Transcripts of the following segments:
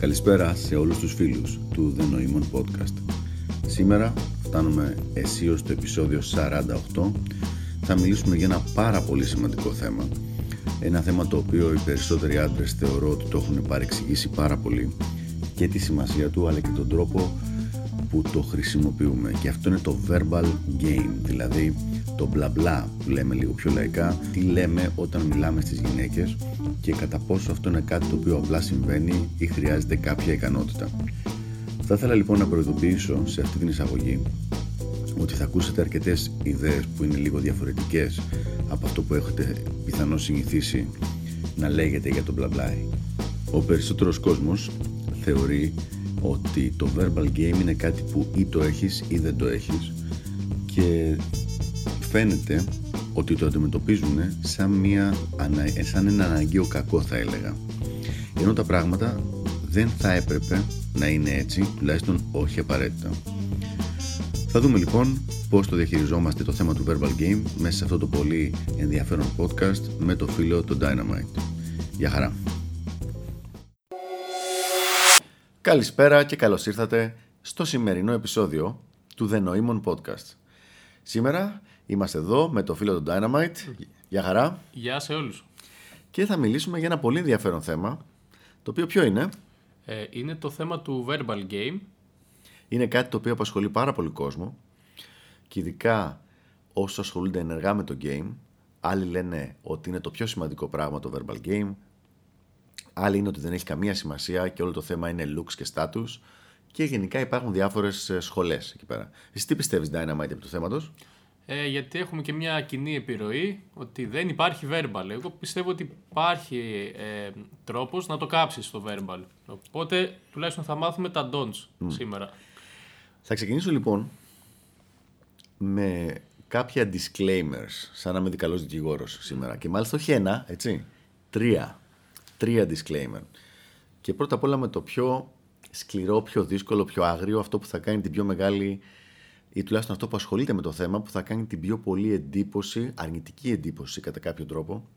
Καλησπέρα σε όλους τους φίλους του Δενοήμων Podcast. Σήμερα φτάνουμε αισίως στο επεισόδιο 48. Θα μιλήσουμε για ένα πάρα πολύ σημαντικό θέμα. Ένα θέμα το οποίο οι περισσότεροι άντρες θεωρώ ότι το έχουν παρεξηγήσει πάρα πολύ, και τη σημασία του αλλά και τον τρόπο που το χρησιμοποιούμε. Και αυτό είναι το verbal game, δηλαδή το μπλα μπλα που λέμε λίγο πιο λαϊκά, τι λέμε όταν μιλάμε στις γυναίκες και κατά πόσο αυτό είναι κάτι το οποίο απλά συμβαίνει ή χρειάζεται κάποια ικανότητα. Θα ήθελα λοιπόν να προειδοποιήσω σε αυτή την εισαγωγή ότι θα ακούσετε αρκετές ιδέες που είναι λίγο διαφορετικές από αυτό που έχετε πιθανώς συνηθίσει να λέγεται για το μπλα μπλα. Ο περισσότερος κόσμος θεωρεί ότι το verbal game είναι κάτι που ή το έχεις ή δεν το έχεις, και φαίνεται ότι το αντιμετωπίζουν σαν ένα αναγκαίο κακό, θα έλεγα, ενώ τα πράγματα δεν θα έπρεπε να είναι έτσι, τουλάχιστον όχι απαραίτητα. Θα δούμε λοιπόν πώς το διαχειριζόμαστε το θέμα του verbal game μέσα σε αυτό το πολύ ενδιαφέρον podcast με το φίλο το Dynamite. Γεια χαρά! Καλησπέρα και καλώς ήρθατε στο σημερινό επεισόδιο του Δενοήμων Podcast. Σήμερα είμαστε εδώ με το φίλο τον Dynamite. Γεια χαρά. Γεια σε όλους. Και θα μιλήσουμε για ένα πολύ ενδιαφέρον θέμα, το οποίο ποιο είναι? Είναι το θέμα του verbal game. Είναι κάτι το οποίο απασχολεί πάρα πολύ κόσμο, και ειδικά όσοι ασχολούνται ενεργά με το game. Άλλοι λένε ότι είναι το πιο σημαντικό πράγμα το verbal game. Άλλοι είναι ότι δεν έχει καμία σημασία και όλο το θέμα είναι looks και status, και γενικά υπάρχουν διάφορες σχολές εκεί πέρα. Εσύ τι πιστεύεις, Dynamite, από το θέματος? Γιατί έχουμε και μια κοινή επιρροή ότι δεν υπάρχει verbal. Εγώ πιστεύω ότι υπάρχει τρόπος να το κάψεις το verbal. Οπότε τουλάχιστον θα μάθουμε τα don'ts σήμερα. Θα ξεκινήσω λοιπόν με κάποια disclaimers, σαν να είμαι καλός δικηγόρος σήμερα. Και μάλιστα όχι ένα, έτσι, τρία disclaimer. Και πρώτα απ' όλα με το πιο σκληρό, πιο δύσκολο, πιο άγριο, αυτό που θα κάνει την πιο μεγάλη, ή τουλάχιστον αυτό που ασχολείται με το θέμα, που θα κάνει την πιο πολύ εντύπωση, αρνητική εντύπωση κατά κάποιο τρόπο,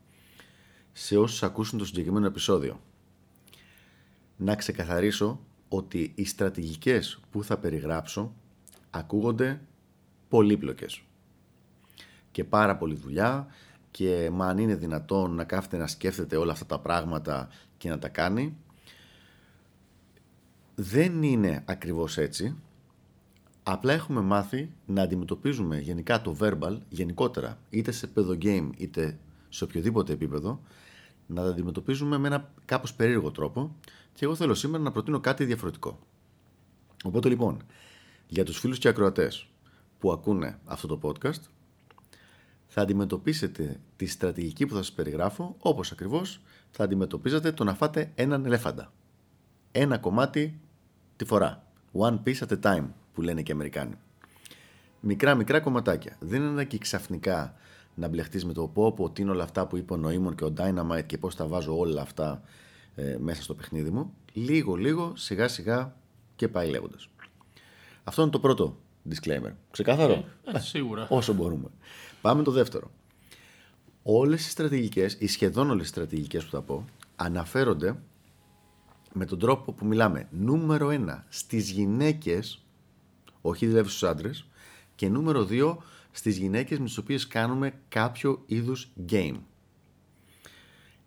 σε όσους ακούσουν το συγκεκριμένο επεισόδιο. Να ξεκαθαρίσω ότι οι στρατηγικές που θα περιγράψω ακούγονται πολύπλοκες και πάρα πολύ δουλειά, και μα αν είναι δυνατόν να κάθεται να σκέφτεται όλα αυτά τα πράγματα και να τα κάνει. Δεν είναι ακριβώς έτσι. Απλά έχουμε μάθει να αντιμετωπίζουμε γενικά το verbal, γενικότερα, είτε σε επίπεδο game είτε σε οποιοδήποτε επίπεδο, να τα αντιμετωπίζουμε με ένα κάπως περίεργο τρόπο, και εγώ θέλω σήμερα να προτείνω κάτι διαφορετικό. Οπότε λοιπόν, για τους φίλους και ακροατές που ακούνε αυτό το podcast, θα αντιμετωπίσετε τη στρατηγική που θα σας περιγράφω όπως ακριβώς θα αντιμετωπίζετε το να φάτε έναν ελέφαντα. Ένα κομμάτι τη φορά. One piece at a time, που λένε και οι Αμερικάνοι. Μικρά κομματάκια. Δεν είναι και ξαφνικά να μπλεχτείς με το πόπο ότι είναι όλα αυτά που είπε ο Νοήμων και ο Dynamite και πώς τα βάζω όλα αυτά μέσα στο παιχνίδι μου. Λίγο, σιγά και πάει λέγοντας. Αυτό είναι το πρώτο disclaimer. Ξεκάθαρο. Σίγουρα. Όσο μπορούμε. Πάμε το δεύτερο. Όλες οι στρατηγικές, ή σχεδόν όλες οι στρατηγικές που θα πω, αναφέρονται με τον τρόπο που μιλάμε. Νούμερο 1, στις γυναίκες, όχι δηλαδή στους άντρες, και νούμερο 2, στις γυναίκες με τις οποίες κάνουμε κάποιο είδους game.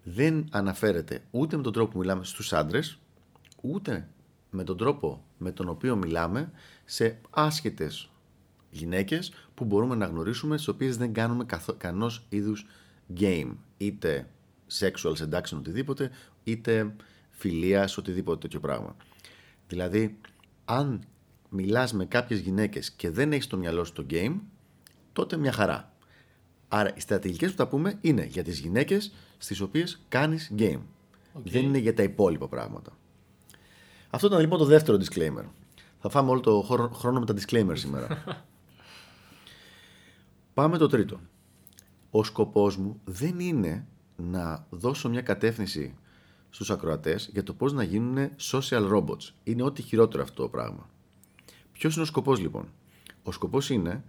Δεν αναφέρεται ούτε με τον τρόπο που μιλάμε στους άντρες, ούτε με τον τρόπο με τον οποίο μιλάμε σε άσχετες γυναίκες που μπορούμε να γνωρίσουμε, τις οποίες δεν κάνουμε κανός είδους game, είτε sexual seduction, οτιδήποτε, είτε φιλίας, οτιδήποτε τέτοιο πράγμα. Δηλαδή, αν μιλάς με κάποιες γυναίκες και δεν έχεις το μυαλό σου το game, τότε μια χαρά. Άρα οι στρατηγικές που τα πούμε είναι για τις γυναίκες στις οποίες κάνεις game. Okay. Δεν είναι για τα υπόλοιπα πράγματα. Αυτό ήταν λοιπόν το δεύτερο disclaimer. Θα φάμε όλο το χρόνο με τα disclaimer σήμερα. Πάμε το τρίτο. Ο σκοπός μου δεν είναι να δώσω μια κατεύθυνση στους ακροατές για το πώς να γίνουν social robots. Είναι ό,τι χειρότερο αυτό το πράγμα. Ποιος είναι ο σκοπός λοιπόν? Ο σκοπός είναι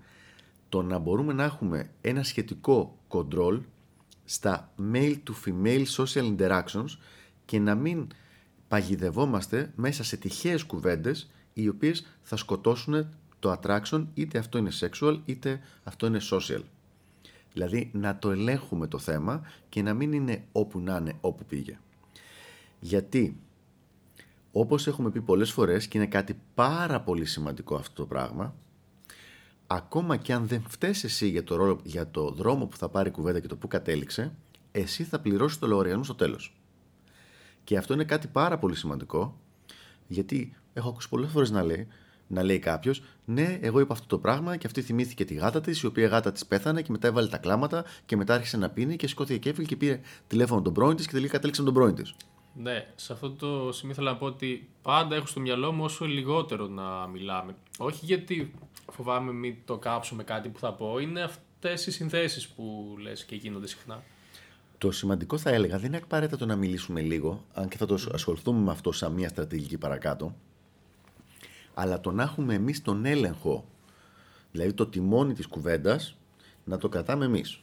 το να μπορούμε να έχουμε ένα σχετικό control στα male to female social interactions, και να μην παγιδευόμαστε μέσα σε τυχαίες κουβέντες οι οποίες θα σκοτώσουν το attraction, είτε αυτό είναι sexual είτε αυτό είναι social. Δηλαδή να το ελέγχουμε το θέμα και να μην είναι όπου να είναι, όπου πήγε. Γιατί όπως έχουμε πει πολλές φορές, και είναι κάτι πάρα πολύ σημαντικό αυτό το πράγμα, ακόμα και αν δεν φταίς εσύ για το δρόμο που θα πάρει η κουβέντα και το που κατέληξε, εσύ θα πληρώσεις το λογαριασμό στο τέλος. Και αυτό είναι κάτι πάρα πολύ σημαντικό, γιατί έχω ακούσει πολλές φορές να λέει κάποιος, ναι, εγώ είπα αυτό το πράγμα και αυτή θυμήθηκε τη γάτα της, η οποία γάτα της πέθανε και μετά έβαλε τα κλάματα και μετά άρχισε να πίνει και σηκώθηκε και έφυγε και πήρε τηλέφωνο τον πρώην της και τελικά κατέληξε με τον πρώην της. Ναι, σε αυτό το σημείο θέλω να πω ότι πάντα έχω στο μυαλό μου όσο λιγότερο να μιλάμε. Όχι γιατί φοβάμαι μην το κάψουμε κάτι που θα πω, είναι αυτές οι συνθέσεις που λες και γίνονται συχνά. Το σημαντικό, θα έλεγα, δεν είναι απαραίτητο να μιλήσουμε λίγο, αν και θα το ασχοληθούμε με αυτό σαν μια στρατηγική παρακάτω, αλλά το να έχουμε εμείς τον έλεγχο, δηλαδή το τιμόνι της κουβέντας, να το κρατάμε εμείς.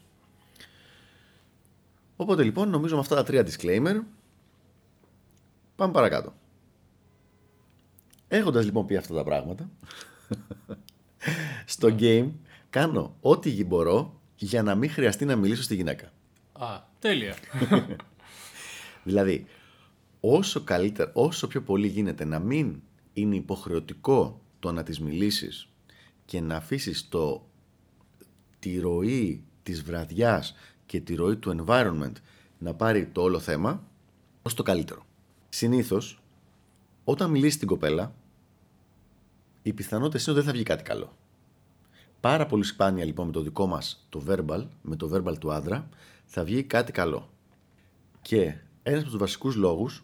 Οπότε λοιπόν, νομίζω με αυτά τα τρία disclaimer, πάμε παρακάτω. Έχοντας λοιπόν πει αυτά τα πράγματα, στο game κάνω ό,τι μπορώ για να μην χρειαστεί να μιλήσω στη γυναίκα. Α, τέλεια. Δηλαδή, όσο πιο πολύ γίνεται να μην είναι υποχρεωτικό το να της μιλήσεις και να αφήσεις τη ροή της βραδιάς και τη ροή του environment να πάρει το όλο θέμα, ως το καλύτερο. Συνήθως, όταν μιλήσεις στην κοπέλα, οι πιθανότητες είναι ότι δεν θα βγει κάτι καλό. Πάρα πολύ σπάνια λοιπόν με το δικό μας το verbal, με το verbal του άντρα, θα βγει κάτι καλό. Και ένας από τους βασικούς λόγους,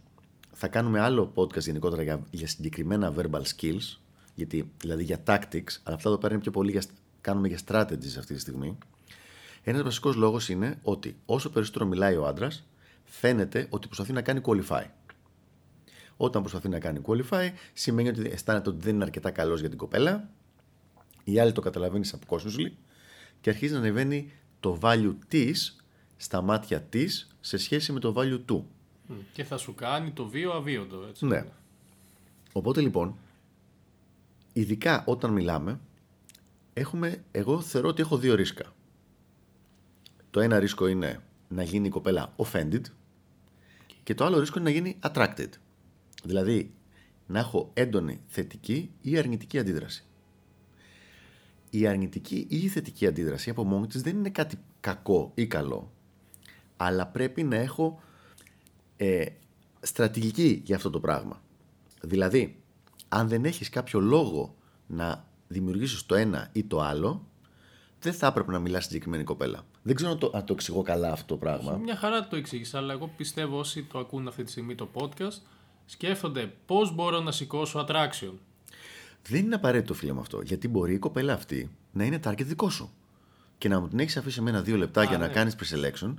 θα κάνουμε άλλο podcast γενικότερα για συγκεκριμένα verbal skills, δηλαδή για tactics, αλλά αυτά εδώ πέρα είναι πιο πολύ κάνουμε για strategies αυτή τη στιγμή. Ένας βασικός λόγος είναι ότι όσο περισσότερο μιλάει ο άντρας, φαίνεται ότι προσπαθεί να κάνει qualify. Όταν προσπαθεί να κάνει qualify, σημαίνει ότι αισθάνεται ότι δεν είναι αρκετά καλός για την κοπέλα, η άλλη το καταλαβαίνει σαν αποκόσμουσλη και αρχίζει να ανεβαίνει το value της στα μάτια της σε σχέση με το value του. Και θα σου κάνει το βίο αβίωτο, έτσι. Ναι. Οπότε λοιπόν, ειδικά όταν μιλάμε, εγώ θεωρώ ότι έχω δύο ρίσκα. Το ένα ρίσκο είναι να γίνει η κοπέλα offended και το άλλο ρίσκο είναι να γίνει attracted. Δηλαδή, να έχω έντονη θετική ή αρνητική αντίδραση. Η αρνητική ή η θετική αντίδραση από μόνη της δεν είναι κάτι κακό ή καλό, αλλά πρέπει να έχω στρατηγική για αυτό το πράγμα. Δηλαδή, αν δεν έχεις κάποιο λόγο να δημιουργήσεις το ένα ή το άλλο, δεν θα έπρεπε να μιλάς στην συγκεκριμένη κοπέλα. Δεν ξέρω αν το εξηγώ καλά αυτό το πράγμα. Μια χαρά το εξήγησα, αλλά εγώ πιστεύω όσοι το ακούν αυτή τη στιγμή το podcast, σκέφτονται πώς μπορώ να σηκώσω attraction. Δεν είναι απαραίτητο, φίλε μου, αυτό. Γιατί μπορεί η κοπέλα αυτή να είναι target δικό σου και να μου την έχεις αφήσει εμένα 2 λεπτά για να κάνεις pre-selection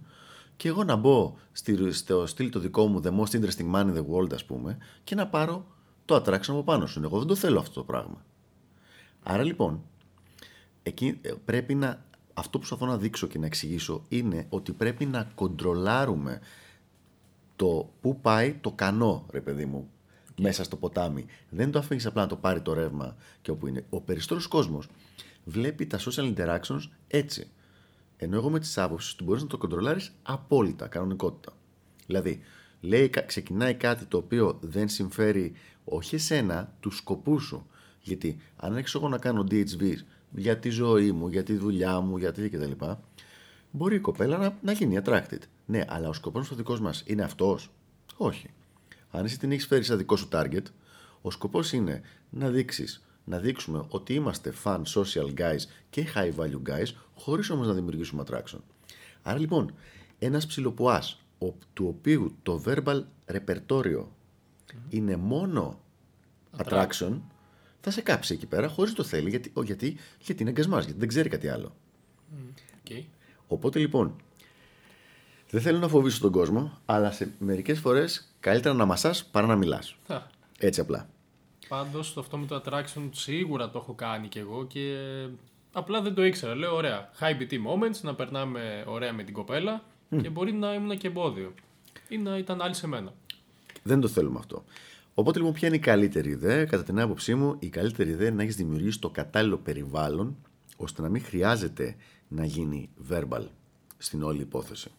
και εγώ να μπω στο στυλ το δικό μου the most interesting man in the world, ας πούμε, και να πάρω το attraction από πάνω σου. Εγώ δεν το θέλω αυτό το πράγμα. Άρα λοιπόν, εκεί πρέπει να. Αυτό που προσπαθώ να δείξω και να εξηγήσω είναι ότι πρέπει να κοντρολάρουμε το πού πάει το κανό, ρε παιδί μου, μέσα στο ποτάμι. Δεν το αφήνεις απλά να το πάρει το ρεύμα και όπου είναι. Ο περισσότερος κόσμος βλέπει τα social interactions έτσι. Ενώ εγώ με τις άποψεις του μπορείς να το κοντρολάρεις απόλυτα, κανονικότητα. Δηλαδή, ξεκινάει κάτι το οποίο δεν συμφέρει όχι εσένα, τους σκοπούς σου. Γιατί αν έρχεσαι εγώ να κάνω DHV για τη ζωή μου, για τη δουλειά μου, για τι κτλ., μπορεί η κοπέλα να γίνει attracted. Ναι, αλλά ο σκοπός ο δικός μας είναι αυτός. Όχι. Αν εσύ την έχεις φέρει σαν δικό σου target, ο σκοπός είναι να δείξουμε ότι είμαστε fan social guys και high value guys, χωρίς όμως να δημιουργήσουμε attraction. Άρα λοιπόν, ένας ψιλοπουάς, του οποίου το verbal ρεπερτόριο είναι μόνο attraction, θα σε κάψει εκεί πέρα χωρίς το θέλει, γιατί είναι εγκασμάς, γιατί δεν ξέρει κάτι άλλο. Okay. Οπότε λοιπόν, δεν θέλω να φοβήσω τον κόσμο, αλλά σε μερικές φορές καλύτερα να μασάς παρά να μιλάς. Έτσι απλά. Πάντως αυτό με το attraction σίγουρα το έχω κάνει κι εγώ και απλά δεν το ήξερα. Λέω ωραία, high BT moments, να περνάμε ωραία με την κοπέλα και μπορεί να ήμουν και εμπόδιο ή να ήταν άλλη σε μένα. Δεν το θέλουμε αυτό. Οπότε λοιπόν, ποια είναι η καλύτερη ιδέα? Κατά την άποψή μου, η καλύτερη ιδέα είναι να έχεις δημιουργήσει το κατάλληλο περιβάλλον ώστε να μην χρειάζεται να γίνει verbal στην όλη υπόθεση.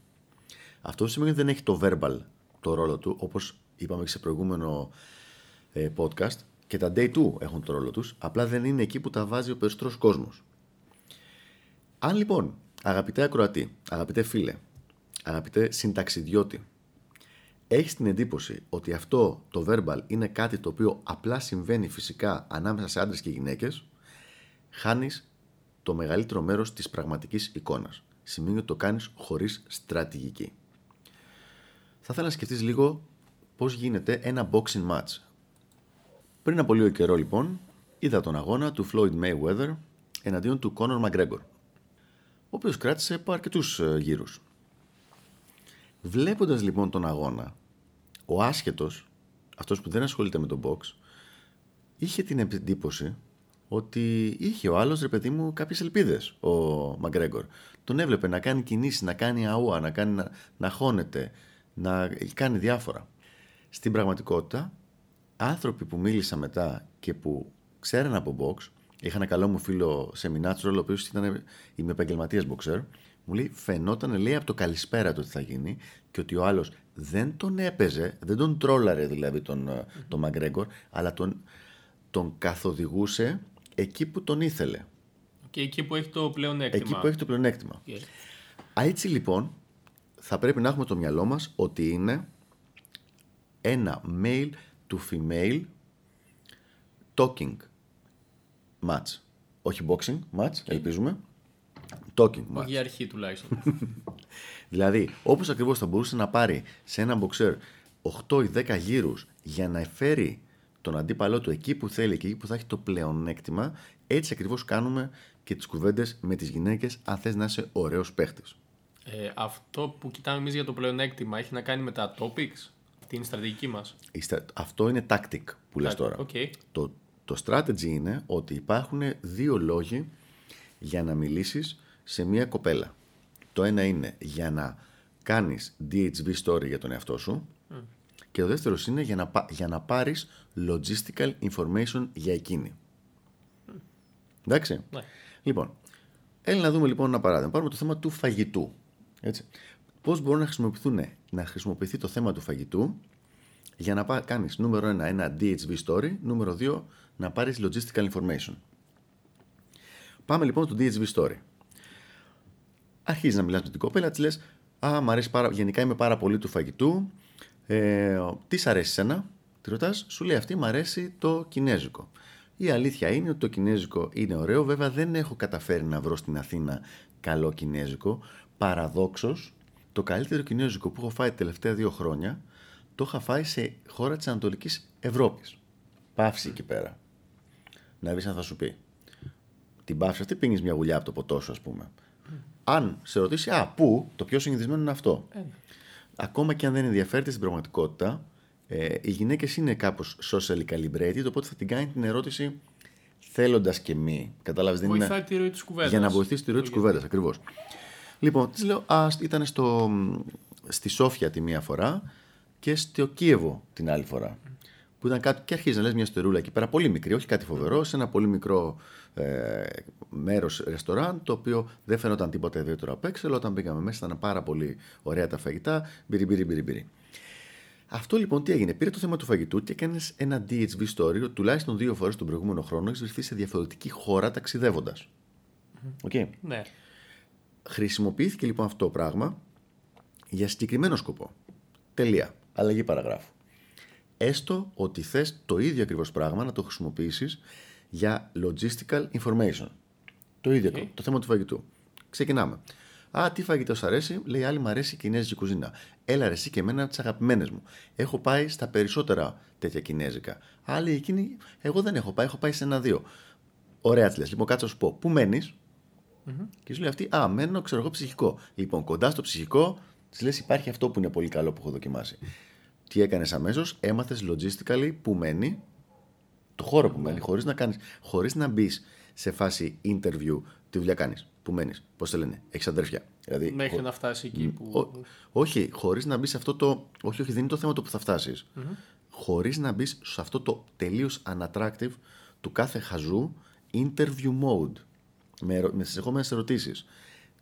Αυτό σημαίνει ότι δεν έχει το verbal το ρόλο του, όπως είπαμε και σε προηγούμενο podcast, και τα day 2 έχουν το ρόλο τους, απλά δεν είναι εκεί που τα βάζει ο περισσότερος κόσμος. Αν λοιπόν, αγαπητέ ακροατή, αγαπητέ φίλε, αγαπητέ συνταξιδιώτη, έχεις την εντύπωση ότι αυτό το verbal είναι κάτι το οποίο απλά συμβαίνει φυσικά ανάμεσα σε άντρες και γυναίκες, χάνεις το μεγαλύτερο μέρος της πραγματικής εικόνας. Σημαίνει ότι το κάνεις χωρίς στρατηγική. Θα ήθελα να σκεφτείς λίγο πώς γίνεται ένα boxing match. Πριν από λίγο καιρό λοιπόν, είδα τον αγώνα του Floyd Mayweather εναντίον του Conor McGregor, ο οποίος κράτησε από αρκετούς γύρους. Βλέποντας λοιπόν τον αγώνα, ο άσχετος, αυτός που δεν ασχολείται με τον box, είχε την εντύπωση ότι είχε ο άλλος, ρε παιδί μου, κάποιες ελπίδες ο McGregor. Τον έβλεπε να κάνει κινήσεις, να κάνει αούα, να χώνεται, να κάνει διάφορα. Στην πραγματικότητα, άνθρωποι που μίλησα μετά και που ξέραν από box, είχα ένα καλό μου φίλο σεμινάτσορ, ο οποίος ήταν επαγγελματίας μποξέρ, μου λέει, φαινόταν, λέει, από το καλησπέρα του ότι θα γίνει και ότι ο άλλος δεν τον έπαιζε, δεν τον τρόλαρε δηλαδή τον McGregor, αλλά τον καθοδηγούσε εκεί που τον ήθελε. Και εκεί που έχει το πλεονέκτημα. Okay. Έτσι λοιπόν, θα πρέπει να έχουμε το μυαλό μας ότι είναι ένα male to female talking match. Όχι boxing match, okay. Ελπίζουμε. Talking match. Για αρχή τουλάχιστον. Δηλαδή, όπως ακριβώς θα μπορούσε να πάρει σε ένα boxer 8 ή 10 γύρους για να εφέρει τον αντίπαλό του εκεί που θέλει και εκεί που θα έχει το πλεονέκτημα, έτσι ακριβώς κάνουμε και τις κουβέντες με τις γυναίκες, αν θες να είσαι ωραίος παίχτης. Αυτό που κοιτάμε εμείς για το πλεονέκτημα έχει να κάνει με τα topics, την στρατηγική μας. Αυτό είναι tactic που λες τώρα. Okay. Το strategy είναι ότι υπάρχουν δύο λόγοι για να μιλήσεις σε μια κοπέλα. Το ένα είναι για να κάνεις DHV story για τον εαυτό σου, και ο δεύτερος είναι για να πάρεις logistical information για εκείνη. Εντάξει. Ναι. Λοιπόν, έλα να δούμε λοιπόν ένα παράδειγμα. Πάρουμε το θέμα του φαγητού. Έτσι. Πώς μπορούν να χρησιμοποιηθεί το θέμα του φαγητού για να κάνεις νούμερο 1 ένα DHV story, νούμερο 2 να πάρεις logistical information. Πάμε λοιπόν στο DHV story. Αρχίζεις να μιλάς με την κοπέλα, της λες, α, μ' αρέσει γενικά είμαι πάρα πολύ του φαγητού. Τι σ' αρέσει εσένα? Τη ρωτάς, σου λέει αυτή, μ' αρέσει το κινέζικο. Η αλήθεια είναι ότι το κινέζικο είναι ωραίο. Βέβαια δεν έχω καταφέρει να βρω στην Αθήνα καλό κινέζικο. Παραδόξως, το καλύτερο κινέζικο που έχω φάει τα τελευταία 2 χρόνια το είχα φάει σε χώρα της Ανατολικής Ευρώπης. Παύση εκεί πέρα. Να δεις αν θα σου πει. Την παύση αυτή πίνεις μια γουλιά από το ποτό σου, ας πούμε. Αν σε ρωτήσει, α, πού, το πιο συνηθισμένο είναι αυτό. Ακόμα και αν δεν ενδιαφέρεται στην πραγματικότητα, οι γυναίκες είναι κάπως socially calibrated, οπότε θα την κάνει την ερώτηση θέλοντας και μη. Κατάλαβες, δεν είναι. Βοηθάει τη ροή της κουβέντας. Για να βοηθήσει τη ροή της κουβέντας, ακριβώς. Λοιπόν, της λέω, α, ήταν στη Σόφια τη μία φορά και στο Κίεβο την άλλη φορά. Που ήταν κάτω και αρχίζει να λες μια στερούλα εκεί πέρα, πολύ μικρή, όχι κάτι φοβερό, σε ένα πολύ μικρό μέρος ρεστοράν, το οποίο δεν φαινόταν τίποτα ιδιαίτερο απ' έξω, αλλά όταν πήγαμε μέσα ήταν πάρα πολύ ωραία τα φαγητά, μπιρι. Αυτό λοιπόν τι έγινε? Πήρε το θέμα του φαγητού και έκανες ένα DHV story, τουλάχιστον 2 φορές τον προηγούμενο χρόνο, έχεις βρεθεί σε διαφορετική χώρα ταξιδεύοντας. Okay. Ναι. Χρησιμοποιήθηκε λοιπόν αυτό το πράγμα για συγκεκριμένο σκοπό. Τελεία. Αλλαγή παραγράφου. Έστω ότι θες το ίδιο ακριβώς πράγμα να το χρησιμοποιήσεις για logistical information. Το ίδιο, okay. Το θέμα του φαγητού. Ξεκινάμε. Α, τι φαγητό σ' αρέσει? Λέει άλλη, μ' αρέσει η κινέζικη κουζίνα. Έλα ρε εσύ και εμένα από τις αγαπημένες μου. Έχω πάει στα περισσότερα τέτοια κινέζικα. Άλλη εκείνη, εγώ δεν έχω πάει, έχω πάει σε 1-2. Ωραία, τη λες. Λοιπόν, κάτσε να σου πω. Πού μένεις? Και σου λέει αυτή, α, μένω, ξέρω εγώ, ψυχικό. Λοιπόν, κοντά στο ψυχικό, τη λες, υπάρχει αυτό που είναι πολύ καλό που έχω δοκιμάσει. Τι έκανες αμέσως? Έμαθες logistically που μένει, το χώρο που μένει, χωρίς να μπεις σε φάση interview, τι δουλειά κάνεις. που μένεις, πώς το λένε, έχεις αδέρφια. Δηλαδή, μέχρι να φτάσει εκεί που. Όχι, χωρίς να μπει σε αυτό το. Όχι, όχι, δεν είναι το θέμα το που θα φτάσεις. Mm-hmm. Χωρίς να μπει σε αυτό το τελείως unattractive του κάθε χαζού interview mode. Με συνεχόμενες ερωτήσεις.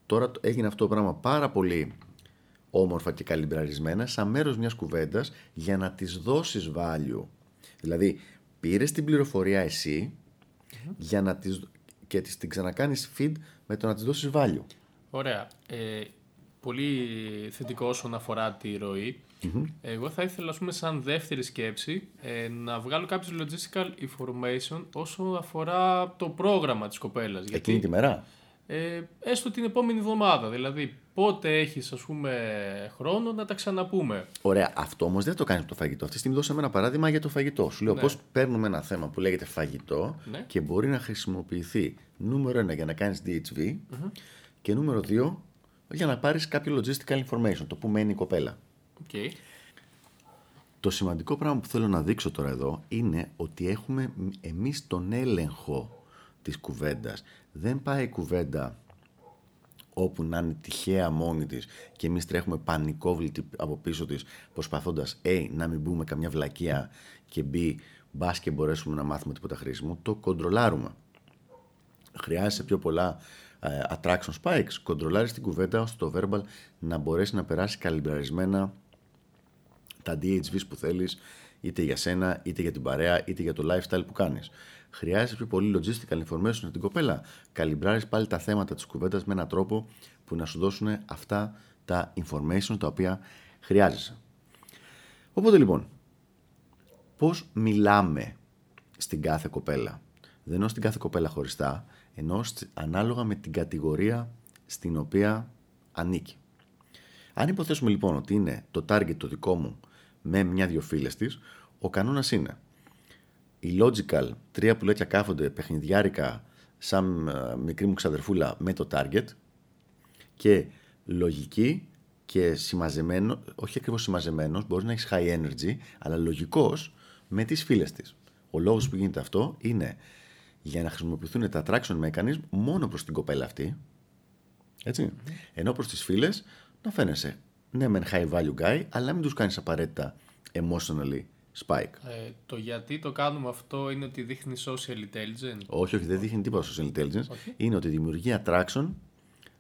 Τώρα έγινε αυτό το πράγμα πάρα πολύ όμορφα και καλυμπραρισμένα, σαν μέρος μιας κουβέντας για να της δώσεις value. Δηλαδή, πήρες την πληροφορία εσύ για να της, και την ξανακάνεις feed με το να της δώσεις value. Ωραία. Πολύ θετικό όσον αφορά τη ροή. Mm-hmm. Εγώ θα ήθελα, ας πούμε, σαν δεύτερη σκέψη να βγάλω κάποιες logistical information όσον αφορά το πρόγραμμα της κοπέλας. Εκείνη γιατί, τη μέρα. Έστω την επόμενη εβδομάδα. Δηλαδή, πότε έχεις, ας πούμε, χρόνο να τα ξαναπούμε. Ωραία. Αυτό όμως δεν το κάνεις το φαγητό. Αυτή τη στιγμή δώσαμε ένα παράδειγμα για το φαγητό. Σου λέω ναι. Πώς παίρνουμε ένα θέμα που λέγεται φαγητό ναι. και μπορεί να χρησιμοποιηθεί νούμερο 1 για να κάνεις DHV mm-hmm. και νούμερο 2 για να πάρεις κάποιο logistical information, το που μένει η κοπέλα. Okay. Το σημαντικό πράγμα που θέλω να δείξω τώρα εδώ είναι ότι έχουμε εμείς τον έλεγχο της κουβέντας. Δεν πάει η κουβέντα όπου να είναι τυχαία μόνη της και εμείς τρέχουμε πανικόβλητοι από πίσω της προσπαθώντας να μην μπούμε καμιά βλακεία και μπας και μπορέσουμε να μάθουμε τίποτα χρήσιμο. Το κοντρολάρουμε. Χρειάζεσαι πιο πολλά attraction spikes. Κοντρολάρεις την κουβέντα ώστε το verbal να μπορέσει να περάσει καλυμπραρισμένα τα DHVs που θέλεις, είτε για σένα, είτε για την παρέα, είτε για το lifestyle που κάνεις. Χρειάζεσαι πιο πολύ logistical information για την κοπέλα. Καλυμπράρεις πάλι τα θέματα της κουβέντας με έναν τρόπο που να σου δώσουν αυτά τα information τα οποία χρειάζεσαι. Οπότε λοιπόν, πώς μιλάμε στην κάθε κοπέλα? Δεν εννοώ στην κάθε κοπέλα χωριστά, εννοώ ανάλογα με την κατηγορία στην οποία ανήκει. Αν υποθέσουμε λοιπόν ότι είναι το target το δικό μου με μια-δυο φίλες της, ο κανόνας είναι η logical, τρία πουλέκια κάθονται παιχνιδιάρικα σαν μικρή μου ξαδερφούλα με το target και λογική και συμμαζεμένο, όχι ακριβώς συμμαζεμένος, μπορεί να έχει high energy, αλλά λογικός με τις φίλες της. Ο λόγος που γίνεται αυτό είναι για να χρησιμοποιηθούν τα attraction mechanism μόνο προς την κοπέλα αυτή, έτσι, ενώ προς τις φίλες να φαίνεσαι, ναι μεν high value guy, αλλά μην τους κάνεις απαραίτητα emotionally spike. Το γιατί το κάνουμε αυτό είναι ότι δείχνει social intelligence. Όχι, όχι, δεν δείχνει τίποτα social intelligence. Okay. Είναι ότι δημιουργεί attraction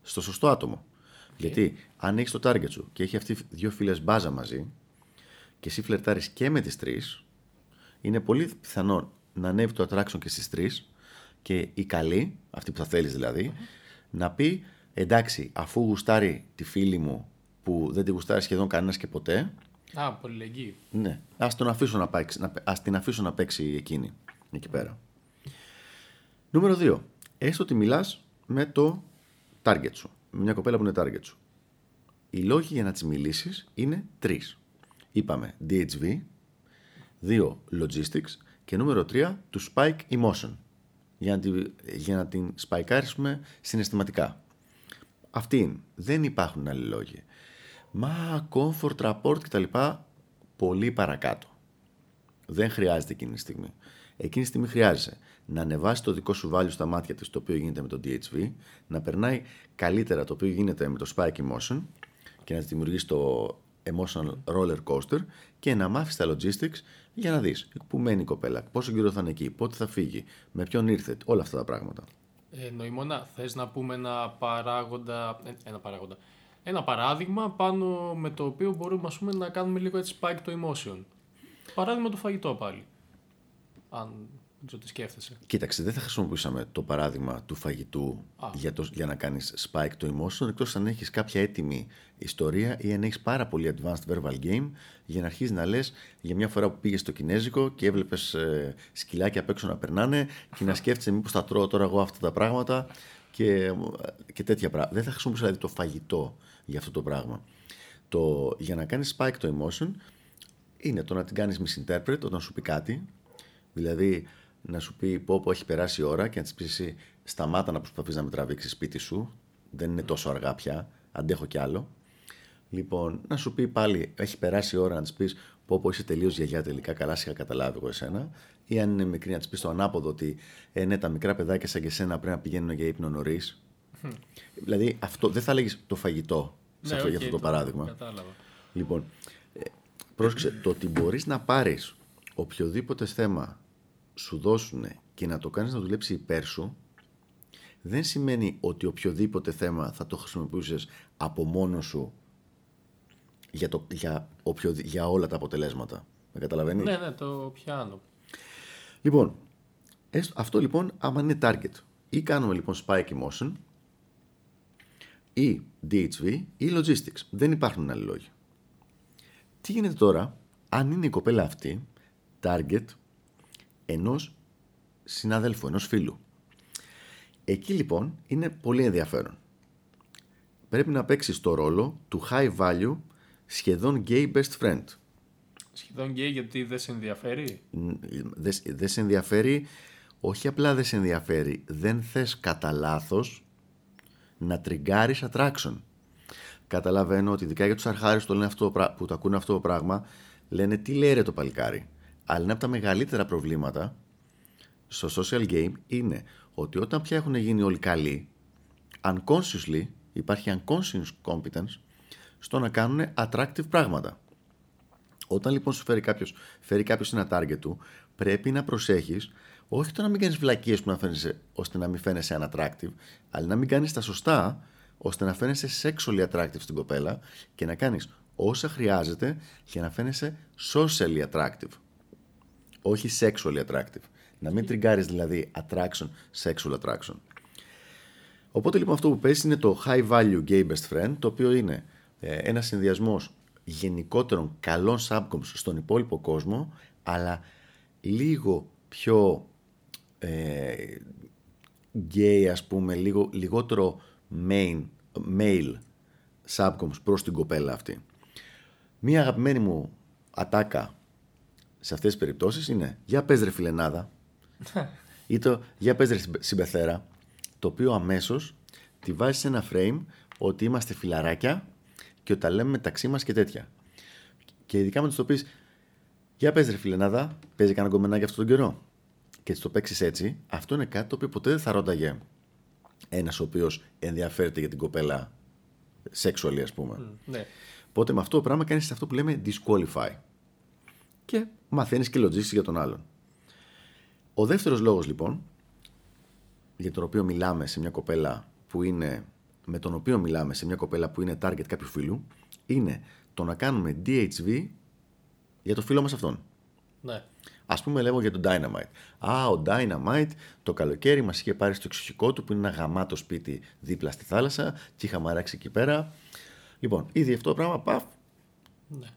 στο σωστό άτομο. Okay. Γιατί αν έχεις το target σου και έχει αυτοί δύο φίλες μπάζα μαζί και εσύ φλερτάρεις και με τις τρεις, είναι πολύ πιθανό να ανέβει το attraction και στις τρεις και η καλή, αυτή που θα θέλεις δηλαδή, mm-hmm. να πει εντάξει, αφού γουστάρει τη φίλη μου που δεν τη γουστάρει σχεδόν κανένας και ποτέ. Α, πολυλεγγύη. Ναι, ας την αφήσω να παίξει εκείνη εκεί πέρα. Νούμερο 2. Έστω ότι μιλάς με το target σου. Με μια κοπέλα που είναι target σου. Οι λόγοι για να τις μιλήσεις είναι 3. Είπαμε DHV, 2 logistics και νούμερο 3 του spike emotion. Για να την σπαϊκάρουμε συναισθηματικά. Αυτήν δεν υπάρχουν άλλοι λόγοι. Μα, comfort, rapport κτλ. Πολύ παρακάτω. Δεν χρειάζεται εκείνη τη στιγμή. Εκείνη τη στιγμή χρειάζεσαι να ανεβάσει το δικό σου value στα μάτια της, το οποίο γίνεται με το DHV, να περνάει καλύτερα το οποίο γίνεται με το spike emotion και να δημιουργήσει το emotional roller coaster και να μάθεις τα logistics για να δεις πού μένει η κοπέλα, πόσο καιρό θα είναι εκεί, πότε θα φύγει, με ποιον ήρθε, όλα αυτά τα πράγματα. Νοημώνα, θες να πούμε ένα παράδειγμα πάνω με το οποίο μπορούμε ας πούμε, να κάνουμε λίγο έτσι spike το emotion. Παράδειγμα το φαγητό πάλι. Αν δεν το σκέφτεσαι. Κοίταξε, δεν θα χρησιμοποιούσαμε το παράδειγμα του φαγητού για να κάνεις spike το emotion, εκτός αν έχεις κάποια έτοιμη ιστορία ή αν έχεις πάρα πολύ advanced verbal game για να αρχίσεις να λες για μια φορά που πήγες στο κινέζικο και έβλεπες σκυλάκια απ' έξω να περνάνε και να σκέφτεσαι μήπως θα τρώω τώρα εγώ αυτά τα πράγματα. Και τέτοια πράγματα. Δεν θα χρησιμοποιήσω δηλαδή, το φαγητό για αυτό το πράγμα. Για να κάνεις spike το emotion είναι το να την κάνεις misinterpret όταν σου πει κάτι. Δηλαδή να σου πει πω έχει περάσει η ώρα και να της πεις εσύ σταμάτα να προσπαθείς να με τραβήξεις σπίτι σου. Δεν είναι τόσο αργά πια. Αντέχω κι άλλο. Λοιπόν, να σου πει πάλι έχει περάσει η ώρα να της πεις πω είσαι τελείως γιαγιά τελικά. Καλά σε είχα καταλάβει εγώ εσένα. Ή αν είναι μικρή να της πεις το ανάποδο ότι ναι τα μικρά παιδάκια σαν και εσένα πρέπει να πηγαίνουν για ύπνο νωρίς. Δηλαδή, αυτό δεν θα λέγεις το φαγητό σε αυτό, για αυτό το παράδειγμα. Κατάλαβα. Λοιπόν, πρόσεξε, το ότι μπορείς να πάρεις οποιοδήποτε θέμα σου δώσουν και να το κάνεις να δουλέψει υπέρ σου, δεν σημαίνει ότι οποιοδήποτε θέμα θα το χρησιμοποιούσες από μόνο σου για όλα τα αποτελέσματα. Με καταλαβαίνεις? Ναι, ναι, το πιάνω. Λοιπόν, αυτό λοιπόν άμα είναι target. Ή κάνουμε λοιπόν spike emotion, ή DHV, ή logistics. Δεν υπάρχουν άλλοι λόγοι. Τι γίνεται τώρα αν είναι η κοπέλα αυτή target ενός συναδέλφου, ενός φίλου? Εκεί λοιπόν είναι πολύ ενδιαφέρον. Πρέπει να παίξεις το ρόλο του high value, σχεδόν gay best friend. Σχεδόν gay, γιατί δεν σε ενδιαφέρει. Δεν σε ενδιαφέρει. Όχι απλά δεν σε ενδιαφέρει, δεν θες κατά λάθος να τριγκάρεις attraction. Καταλαβαίνω ότι ειδικά για τους αρχάριους που το ακούνε αυτό το πράγμα, λένε τι λέει ρε το παλικάρι. Αλλά ένα από τα μεγαλύτερα προβλήματα στο social game είναι ότι όταν πια έχουν γίνει όλοι καλοί, unconsciously, υπάρχει unconscious competence στο να κάνουν attractive πράγματα. Όταν λοιπόν σου φέρει κάποιος ένα target του, πρέπει να προσέχεις όχι το να μην κάνεις βλακίες που να φαίνεσαι ώστε να μην φαίνεσαι unattractive, αλλά να μην κάνεις τα σωστά ώστε να φαίνεσαι sexually attractive στην κοπέλα και να κάνεις όσα χρειάζεται για να φαίνεσαι socially attractive. Όχι sexually attractive. Να μην τριγκάρεις δηλαδή attraction, sexual attraction. Οπότε λοιπόν αυτό που παίζει είναι το high value gay best friend, το οποίο είναι ένας συνδυασμός γενικότερων καλών subcoms στον υπόλοιπο κόσμο, αλλά λίγο πιο gay, ας πούμε, λιγότερο male subcoms προς την κοπέλα αυτή. Μία αγαπημένη μου ατάκα σε αυτές τις περιπτώσεις είναι «Για πες ρε φιλενάδα» ή το «Για πες ρε συμπεθέρα», το οποίο αμέσως τη βάζει σε ένα frame ότι είμαστε φιλαράκια και ότι τα λέμε μεταξύ μας και τέτοια. Και ειδικά με τους το πεις «Για πες ρε φιλενάδα, παίζει κανένα κομμενάκι αυτόν τον καιρό» και το παίξεις έτσι, αυτό είναι κάτι το οποίο ποτέ δεν θα ρώταγε ένας ο οποίος ενδιαφέρεται για την κοπέλα sexually, ας πούμε. Ναι. Οπότε με αυτό το πράγμα κάνεις αυτό που λέμε disqualify. Και μαθαίνεις και logistics για τον άλλον. Ο δεύτερος λόγος λοιπόν για τον οποίο μιλάμε σε μια κοπέλα που είναι, με τον οποίο μιλάμε σε μια κοπέλα που είναι target κάποιου φίλου, είναι το να κάνουμε DHV για το φίλο μας αυτόν. Ναι. Ας πούμε, λέγω για τον Dynamite. Ο Dynamite το καλοκαίρι μας είχε πάρει στο εξοχικό του, που είναι ένα γαμάτο σπίτι δίπλα στη θάλασσα, και είχα μαράξει εκεί πέρα. Λοιπόν, ήδη αυτό το πράγμα, παφ. Ναι.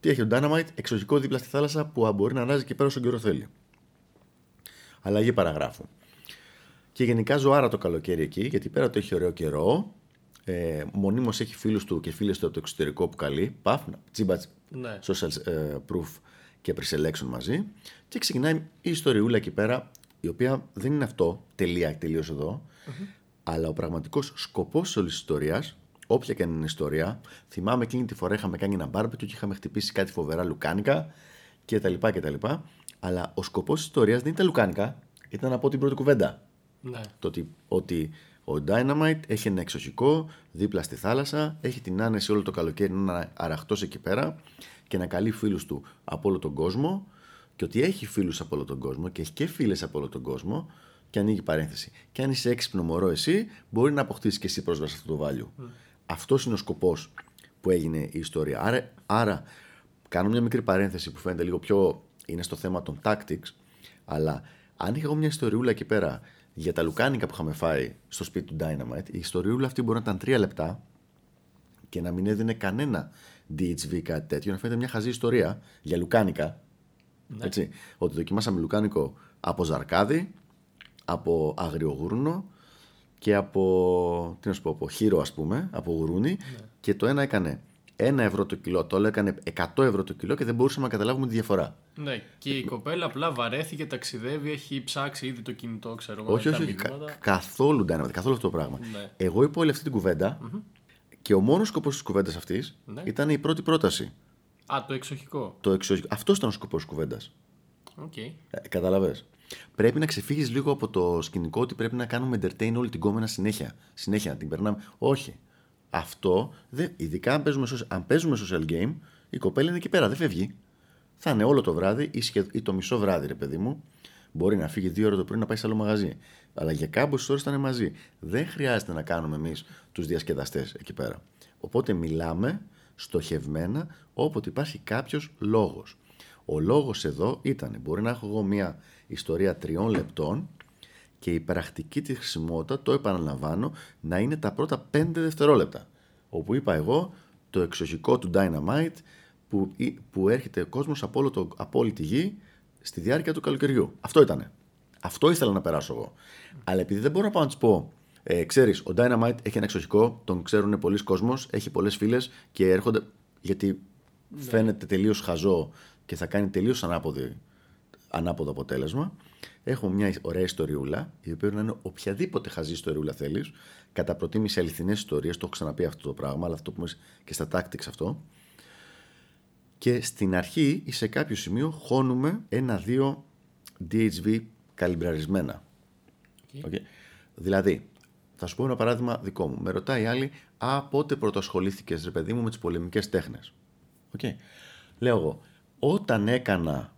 Τι έχει ο Dynamite? Εξοχικό δίπλα στη θάλασσα που μπορεί να αλλάζει εκεί πέρα όσο καιρό θέλει. Αλλαγή παραγράφου. Και γενικά ζωάρα το καλοκαίρι εκεί, γιατί πέρα το έχει ωραίο καιρό. Μονίμως έχει φίλους του και φίλες του από το εξωτερικό που καλεί. Παφ, τσίμπατ, ναι. Social proof και pre-selection μαζί, και ξεκινάει η ιστοριούλα εκεί πέρα, η οποία δεν είναι αυτό τελείως εδώ, αλλά ο πραγματικός σκοπός όλης της ιστορίας, όποια και αν είναι ιστορία, θυμάμαι εκείνη τη φορά είχαμε κάνει ένα μπάρμπεκι και είχαμε χτυπήσει κάτι φοβερά λουκάνικα κτλ. Αλλά ο σκοπός της ιστορίας δεν ήταν λουκάνικα, ήταν από την πρώτη κουβέντα. Ναι. Το ότι ο Dynamite έχει ένα εξοχικό δίπλα στη θάλασσα, έχει την άνεση όλο το καλοκαίρι να είναι αραχτός εκεί πέρα και να καλεί φίλους του από όλο τον κόσμο, και ότι έχει φίλους από όλο τον κόσμο και έχει και φίλες από όλο τον κόσμο, και ανοίγει παρένθεση. Και αν είσαι έξυπνο μωρό εσύ, μπορεί να αποκτήσεις και εσύ πρόσβαση σε αυτό το value. Αυτός είναι ο σκοπός που έγινε η ιστορία. Άρα, κάνω μια μικρή παρένθεση που φαίνεται λίγο πιο είναι στο θέμα των tactics, αλλά αν είχα εγώ μια ιστοριούλα εκεί πέρα για τα λουκάνικα που είχαμε φάει στο σπίτι του Dynamite, η ιστοριούλα αυτή μπορεί να ήταν 3 λεπτά και να μην έδινε κανένα DHV, κάτι τέτοιο, να φαίνεται μια χαζή ιστορία για λουκάνικα. Ναι. Έτσι, ότι δοκιμάσαμε λουκάνικο από ζαρκάδι, από αγριογούρνο και από, τι να σου πω, από χείρο, ας πούμε, από γουρούνι, ναι. Και το ένα έκανε 1 ευρώ το κιλό, το άλλο έκανε 100 ευρώ το κιλό και δεν μπορούσαμε να καταλάβουμε τη διαφορά. Ναι, και η κοπέλα απλά βαρέθηκε, ταξιδεύει, έχει ψάξει ήδη το κινητό, ξέρω εγώ. Όχι, καθόλου Dynamite, καθόλου αυτό το πράγμα. Ναι. Εγώ είπα όλη αυτή την κουβέντα. Και ο μόνος σκοπός της κουβέντας αυτής, ναι, ήταν η πρώτη πρόταση. Το εξοχικό. Αυτός ήταν ο σκοπός της κουβέντας. Okay. Καταλαβες. πρέπει να ξεφύγεις λίγο από το σκηνικό ότι πρέπει να κάνουμε entertain όλη την κόμενα συνέχεια. Συνέχεια να την περνάμε. Όχι. Αυτό, ειδικά αν παίζουμε social game, η κοπέλα είναι εκεί πέρα, δεν φεύγει. Θα είναι όλο το βράδυ ή το μισό βράδυ, ρε παιδί μου. Μπορεί να φύγει 2 ώρες το πρωί να πάει σε άλλο μαγαζί. Αλλά για κάποιες ώρες θα είναι μαζί. Δεν χρειάζεται να κάνουμε εμείς τους διασκεδαστές εκεί πέρα. Οπότε μιλάμε στοχευμένα όποτε υπάρχει κάποιος λόγος. Ο λόγος εδώ ήταν, μπορεί να έχω εγώ μια ιστορία 3 λεπτών και η πρακτική της χρησιμότητα, το επαναλαμβάνω, να είναι τα πρώτα 5 δευτερόλεπτα. Όπου είπα εγώ το εξοχικό του Dynamite που έρχεται ο κόσμος από όλη τη γη στη διάρκεια του καλοκαιριού. Αυτό ήτανε. Αυτό ήθελα να περάσω εγώ. Αλλά επειδή δεν μπορώ να πάω να τους πω, ξέρεις, ο Dynamite έχει ένα εξοχικό, τον ξέρουν πολλοί κόσμος, έχει πολλές φίλες και έρχονται. Γιατί φαίνεται τελείως χαζό και θα κάνει τελείως ανάποδο αποτέλεσμα. Έχω μια ωραία ιστοριούλα, η οποία να είναι οποιαδήποτε χαζή ιστοριούλα θέλεις. Κατά προτίμηση αληθινές ιστορίες, το έχω ξαναπεί αυτό το πράγμα, αλλά αυτό που πούμε και στα tactics αυτό. Και στην αρχή ή σε κάποιο σημείο χώνουμε 1-2 DHV καλυμπραρισμένα. Okay. Δηλαδή, θα σου πω ένα παράδειγμα δικό μου. Με ρωτάει η άλλη, πότε πρωτοασχολήθηκες, ρε παιδί μου, με τις πολεμικές τέχνες. Okay. Λέω εγώ, όταν έκανα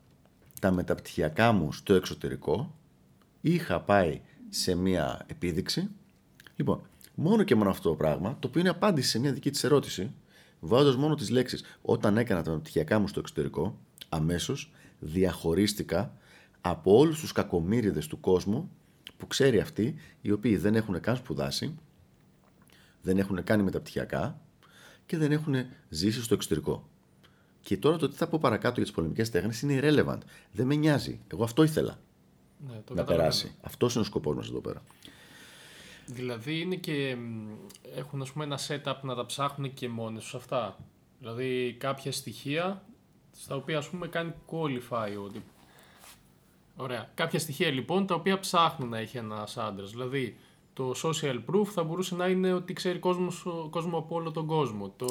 τα μεταπτυχιακά μου στο εξωτερικό, είχα πάει σε μία επίδειξη. Λοιπόν, μόνο και μόνο αυτό το πράγμα, το οποίο είναι απάντηση σε μία δική της ερώτηση, βάζοντας μόνο τις λέξεις, όταν έκανα τα μεταπτυχιακά μου στο εξωτερικό, αμέσως διαχωρίστηκα από όλους τους κακομοίριδες του κόσμου που ξέρει αυτοί, οι οποίοι δεν έχουν καν σπουδάσει, δεν έχουν κάνει μεταπτυχιακά και δεν έχουν ζήσει στο εξωτερικό. Και τώρα το τι θα πω παρακάτω για τις πολεμικές τέχνες είναι irrelevant. Δεν με νοιάζει. Εγώ αυτό ήθελα να περάσει. Αυτός είναι ο σκοπός μας εδώ πέρα. Δηλαδή είναι και έχουν ας πούμε ένα setup να τα ψάχνουν και μόνες τους αυτά. Δηλαδή κάποια στοιχεία στα οποία ας πούμε κάνει qualify. Ωραία. Κάποια στοιχεία λοιπόν τα οποία ψάχνουν να έχει ένας άντρας. Δηλαδή το social proof θα μπορούσε να είναι ότι ξέρει κόσμο από όλο τον κόσμο. Το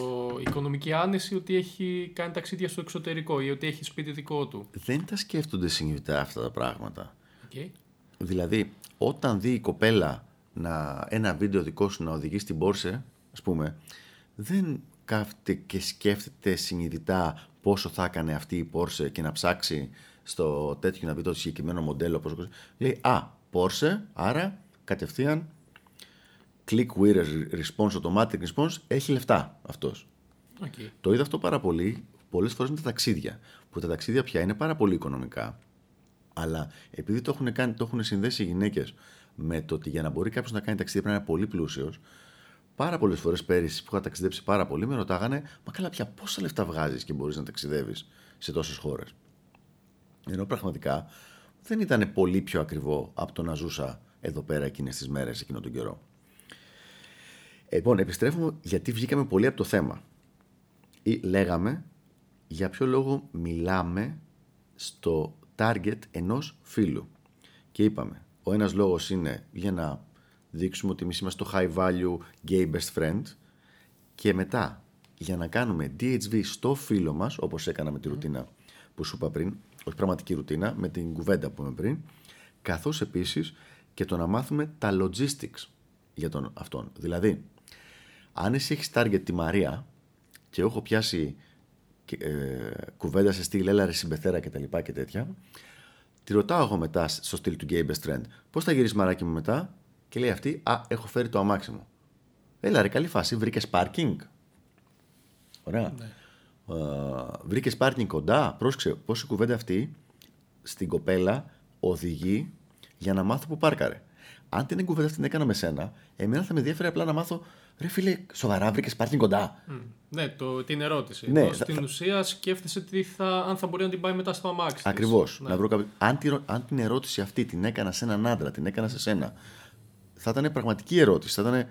οικονομική άνεση ότι έχει κάνει ταξίδια στο εξωτερικό ή ότι έχει σπίτι δικό του. Δεν τα σκέφτονται συνειδητά αυτά τα πράγματα. Okay. Δηλαδή όταν δει η κοπέλα ένα βίντεο δικό σου να οδηγεί στην Πόρσε, ας πούμε, δεν κάθεται και σκέφτεται συνειδητά πόσο θα έκανε αυτή η Πόρσε και να ψάξει στο τέτοιο να βρει το συγκεκριμένο μοντέλο. Πόσο... Λέει, Πόρσε, άρα κατευθείαν click with response, automatic response, έχει λεφτά αυτός. Okay. Το είδα αυτό πάρα πολύ, πολλές φορές με τα ταξίδια, που τα ταξίδια πια είναι πάρα πολύ οικονομικά, αλλά επειδή το έχουν συνδέσει οι γυναίκες με το ότι για να μπορεί κάποιος να κάνει ταξίδι πρέπει να είναι πολύ πλούσιος. Πάρα πολλές φορές πέρυσι που είχα ταξιδέψει πάρα πολύ, με ρωτάγανε, μα καλά, πια πόσα λεφτά βγάζεις και μπορείς να ταξιδεύεις σε τόσες χώρες. Ενώ πραγματικά δεν ήταν πολύ πιο ακριβό από το να ζούσα εδώ πέρα εκείνες τις μέρες, εκείνο τον καιρό. Λοιπόν, επιστρέφουμε γιατί βγήκαμε πολύ από το θέμα. Ή λέγαμε για ποιο λόγο μιλάμε στο target ενός φίλου. Και είπαμε, ο ένας λόγος είναι για να δείξουμε ότι εμείς είμαστε το high value gay best friend και μετά για να κάνουμε DHV στο φίλο μας, όπως έκανα με τη ρουτίνα που σου είπα πριν, ως πραγματική ρουτίνα, με την κουβέντα που είπαμε πριν, καθώς επίσης και το να μάθουμε τα logistics για τον αυτόν. Δηλαδή, αν εσύ έχεις target τη Μαρία και έχω πιάσει κουβέντα σε στυλ έλα ρε συμπεθέρα και τα λοιπά και τέτοια, τη ρωτάω εγώ μετά στο στυλ του Gay Best Trend, πώς θα γυρίσεις μαράκι μου μετά, και λέει αυτή, έχω φέρει το αμάξι μου. Έλα ρε, καλή φάση, βρήκες πάρκινγκ. Ωραία. Ναι. Βρήκες πάρκινγκ κοντά. Πρόσεξε, πώς η κουβέντα αυτή στην κοπέλα οδηγεί για να μάθω που πάρκαρε. Αν την κουβέντα αυτή την έκανα με σένα, εμένα θα με διέφερε απλά να μάθω, ρε φίλε, σοβαρά βρήκες πάρκινγκ κοντά. Ναι, την ερώτηση. Ναι, στην ουσία σκέφτεσαι αν θα μπορεί να την πάει μετά στο αμάξι. Ακριβώς. Ναι. Αν την ερώτηση αυτή την έκανα σε έναν άντρα, την έκανα σε σένα, θα ήταν πραγματική ερώτηση. Θα ήταν,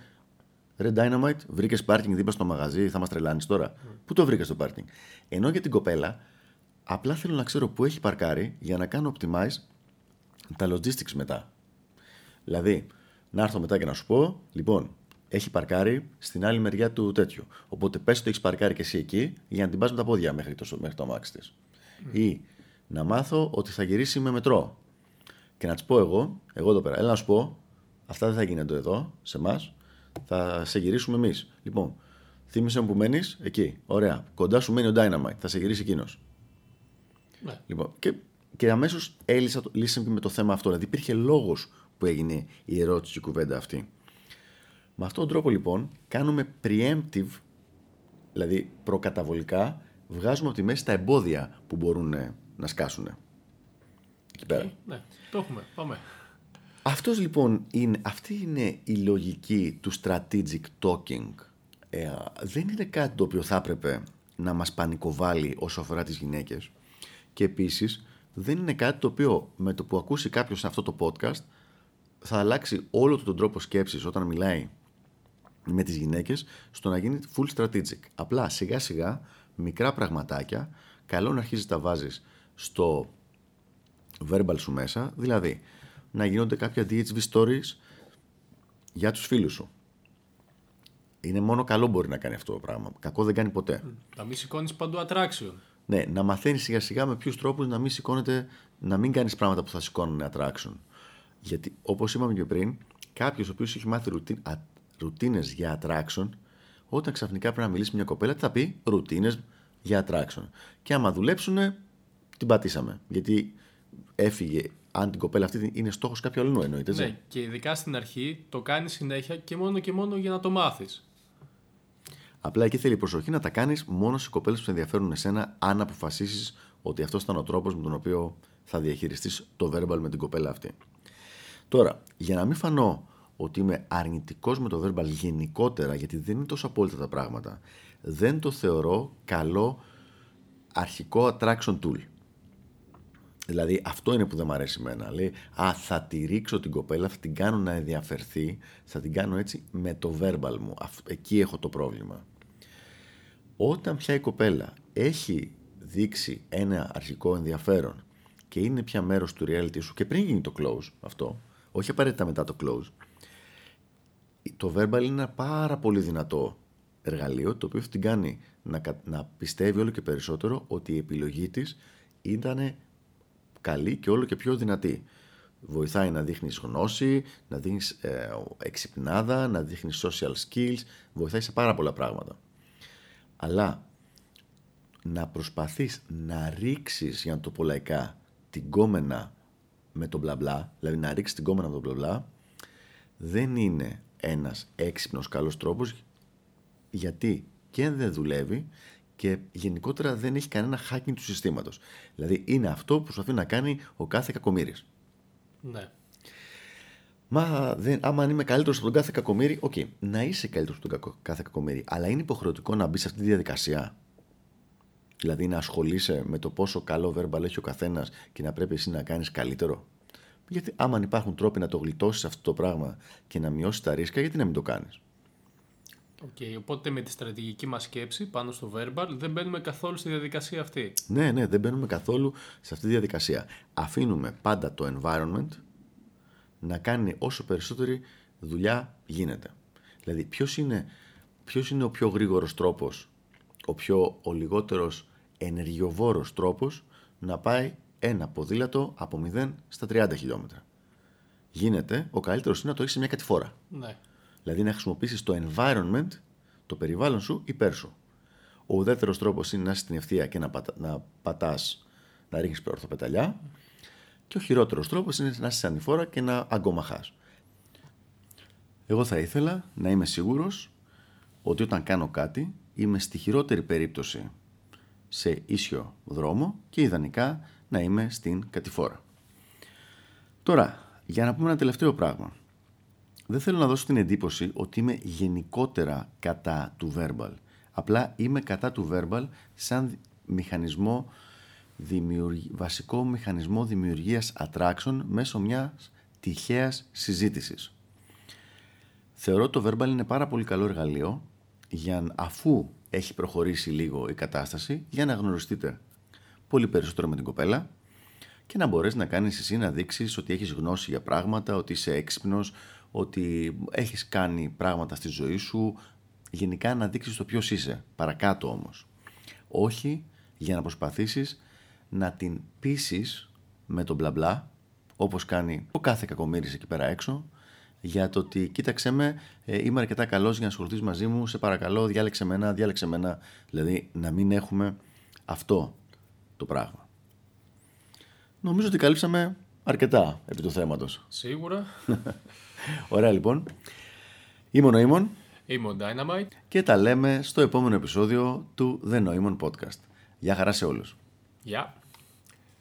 ρε Dynamite, βρήκες πάρκινγκ δίπλα στο μαγαζί, θα μας τρελάνεις τώρα. Πού το βρήκες το πάρκινγκ. Ενώ για την κοπέλα, απλά θέλω να ξέρω πού έχει παρκάρει για να κάνω optimize τα logistics μετά. Δηλαδή, να έρθω μετά και να σου πω, λοιπόν, έχει παρκάρει στην άλλη μεριά του τέτοιου. Οπότε πες ότι έχεις παρκάρει και εσύ εκεί για να την πας με τα πόδια μέχρι το αμάξι της. Ή να μάθω ότι θα γυρίσει με μετρό. και να της πω εγώ εδώ πέρα, έλα να σου πω, αυτά δεν θα γίνεται εδώ, σε εμάς, θα σε γυρίσουμε εμείς. Λοιπόν, θύμισε μου που μένεις εκεί, ωραία, κοντά σου μένει ο Dynamite, θα σε γυρίσει εκείνος. Ναι. Λοιπόν, και αμέσως λύσαμε και με το θέμα αυτό, δηλαδή υπήρχε λόγος που έγινε η ερώτηση και η κουβέντα αυτή. Με αυτόν τον τρόπο λοιπόν κάνουμε preemptive, δηλαδή προκαταβολικά, βγάζουμε από τη μέση τα εμπόδια που μπορούν να σκάσουν. Εκεί πέρα. Ναι, το έχουμε, πάμε. Αυτός λοιπόν είναι, αυτή είναι η λογική του strategic talking. Δεν είναι κάτι το οποίο θα έπρεπε να μας πανικοβάλει όσο αφορά τις γυναίκες. Και επίσης δεν είναι κάτι το οποίο με το που ακούσει κάποιος σε αυτό το podcast θα αλλάξει όλο τον τρόπο σκέψης όταν μιλάει με τις γυναίκες στο να γίνει full strategic. Απλά σιγά σιγά μικρά πραγματάκια, καλό να αρχίζεις τα βάζεις στο verbal σου μέσα, δηλαδή να γίνονται κάποια DHV stories για τους φίλους σου. Είναι μόνο καλό μπορεί να κάνει αυτό το πράγμα. Κακό δεν κάνει ποτέ. Να μην σηκώνεις παντού attraction. Ναι, να μαθαίνεις σιγά σιγά με ποιους τρόπους να μην σηκώνεται, να μην κάνεις πράγματα που θα σηκώνουν attraction. Γιατί όπως είπαμε και πριν, κάποιος ο οποίος έχει μάθει ρουτίνες για attraction, όταν ξαφνικά πρέπει να μιλήσει μια κοπέλα, θα πει ρουτίνες για attraction. Και άμα δουλέψουνε, την πατήσαμε. Γιατί έφυγε, αν την κοπέλα αυτή είναι στόχος κάποιου αλλού, εννοείται. Ναι, και ειδικά στην αρχή το κάνεις συνέχεια και μόνο για να το μάθεις. Απλά εκεί θέλει προσοχή να τα κάνεις μόνο σε κοπέλες που σε ενδιαφέρουν εσένα, αν αποφασίσεις ότι αυτός ήταν ο τρόπος με τον οποίο θα διαχειριστείς το verbal με την κοπέλα αυτή. Τώρα, για να μην φανώ ότι είμαι αρνητικός με το verbal γενικότερα, γιατί δεν είναι τόσο απόλυτα τα πράγματα, δεν το θεωρώ καλό αρχικό attraction tool. Δηλαδή, αυτό είναι που δεν μου αρέσει εμένα. Λέει, θα τη ρίξω την κοπέλα, θα την κάνω να ενδιαφερθεί, θα την κάνω έτσι με το verbal μου. Εκεί έχω το πρόβλημα. Όταν πια η κοπέλα έχει δείξει ένα αρχικό ενδιαφέρον και είναι πια μέρος του reality σου και πριν γίνει το close αυτό, όχι απαραίτητα μετά το close, το verbal είναι ένα πάρα πολύ δυνατό εργαλείο, το οποίο θα την κάνει να πιστεύει όλο και περισσότερο ότι η επιλογή της ήταν καλή και όλο και πιο δυνατή. Βοηθάει να δείχνεις γνώση, να δείχνεις εξυπνάδα, να δείχνεις social skills, βοηθάει σε πάρα πολλά πράγματα. Αλλά να προσπαθείς να ρίξεις, για να το πω λαϊκά, την κόμενα με τον μπλα μπλα, δηλαδή να ρίξεις την κόμενα με τον μπλα μπλα, δεν είναι ένας έξυπνος καλός τρόπος, γιατί και δεν δουλεύει και γενικότερα δεν έχει κανένα hacking του συστήματος. Δηλαδή είναι αυτό που προσπαθεί να κάνει ο κάθε κακομοίρης. Ναι. Μα άμα είμαι καλύτερος από τον κάθε κακομοίρη, οκ, να είσαι καλύτερος από τον κάθε κακομοίρη, αλλά είναι υποχρεωτικό να μπει σε αυτή τη διαδικασία. Δηλαδή να ασχολείσαι με το πόσο καλό verbal έχει ο καθένας και να πρέπει εσύ να κάνεις καλύτερο. Γιατί άμα υπάρχουν τρόποι να το γλιτώσεις αυτό το πράγμα και να μειώσεις τα ρίσκα, γιατί να μην το κάνεις. Okay, οπότε με τη στρατηγική μας σκέψη πάνω στο verbal δεν μπαίνουμε καθόλου στη διαδικασία αυτή. Ναι, δεν μπαίνουμε καθόλου σε αυτή τη διαδικασία. Αφήνουμε πάντα το environment να κάνει όσο περισσότερη δουλειά γίνεται. Δηλαδή ποιος είναι ο πιο γρήγορος τρόπος, ο λιγότερος ενεργειοβόρος τρόπος να πάει ένα ποδήλατο από 0 στα 30 χιλιόμετρα. Γίνεται, ο καλύτερος είναι να το έχεις σε μια κατηφόρα. Ναι. Δηλαδή να χρησιμοποιήσεις το environment, το περιβάλλον σου, υπέρ σου. Ο ουδέτερος τρόπος είναι να είσαι στην ευθεία και να πατάς, να ρίχνεις ορθοπεταλιά. Και ο χειρότερος τρόπος είναι να είσαι ανηφόρα και να αγκομαχάς. Εγώ θα ήθελα να είμαι σίγουρος ότι όταν κάνω κάτι είμαι στη χειρότερη περίπτωση σε ίσιο δρόμο και ιδανικά να είμαι στην κατηφόρα. Τώρα, για να πούμε ένα τελευταίο πράγμα. Δεν θέλω να δώσω την εντύπωση ότι είμαι γενικότερα κατά του verbal. Απλά είμαι κατά του verbal σαν βασικό μηχανισμό δημιουργίας attraction μέσω μιας τυχαίας συζήτησης. Θεωρώ το verbal είναι πάρα πολύ καλό εργαλείο αφού έχει προχωρήσει λίγο η κατάσταση για να γνωριστείτε πολύ περισσότερο με την κοπέλα και να μπορείς να κάνεις εσύ να δείξεις ότι έχεις γνώση για πράγματα, ότι είσαι έξυπνος, ότι έχεις κάνει πράγματα στη ζωή σου, γενικά να δείξεις το ποιος είσαι, παρακάτω όμως. Όχι για να προσπαθήσεις να την πείσεις με τον μπλα μπλα, όπως κάνει ο κάθε κακομοίρης εκεί πέρα έξω, για το ότι κοίταξε με, είμαι αρκετά καλός για να ασχοληθείς μαζί μου, σε παρακαλώ, διάλεξε μένα. Δηλαδή να μην έχουμε αυτό το πράγμα. Νομίζω ότι καλύψαμε αρκετά επί του θέματος. Σίγουρα. Ωραία λοιπόν. Είμαι ο Νοήμων. Είμαι ο Dynamite. Και τα λέμε στο επόμενο επεισόδιο του Δενοήμων Podcast. Γεια χαρά σε όλους. Γεια.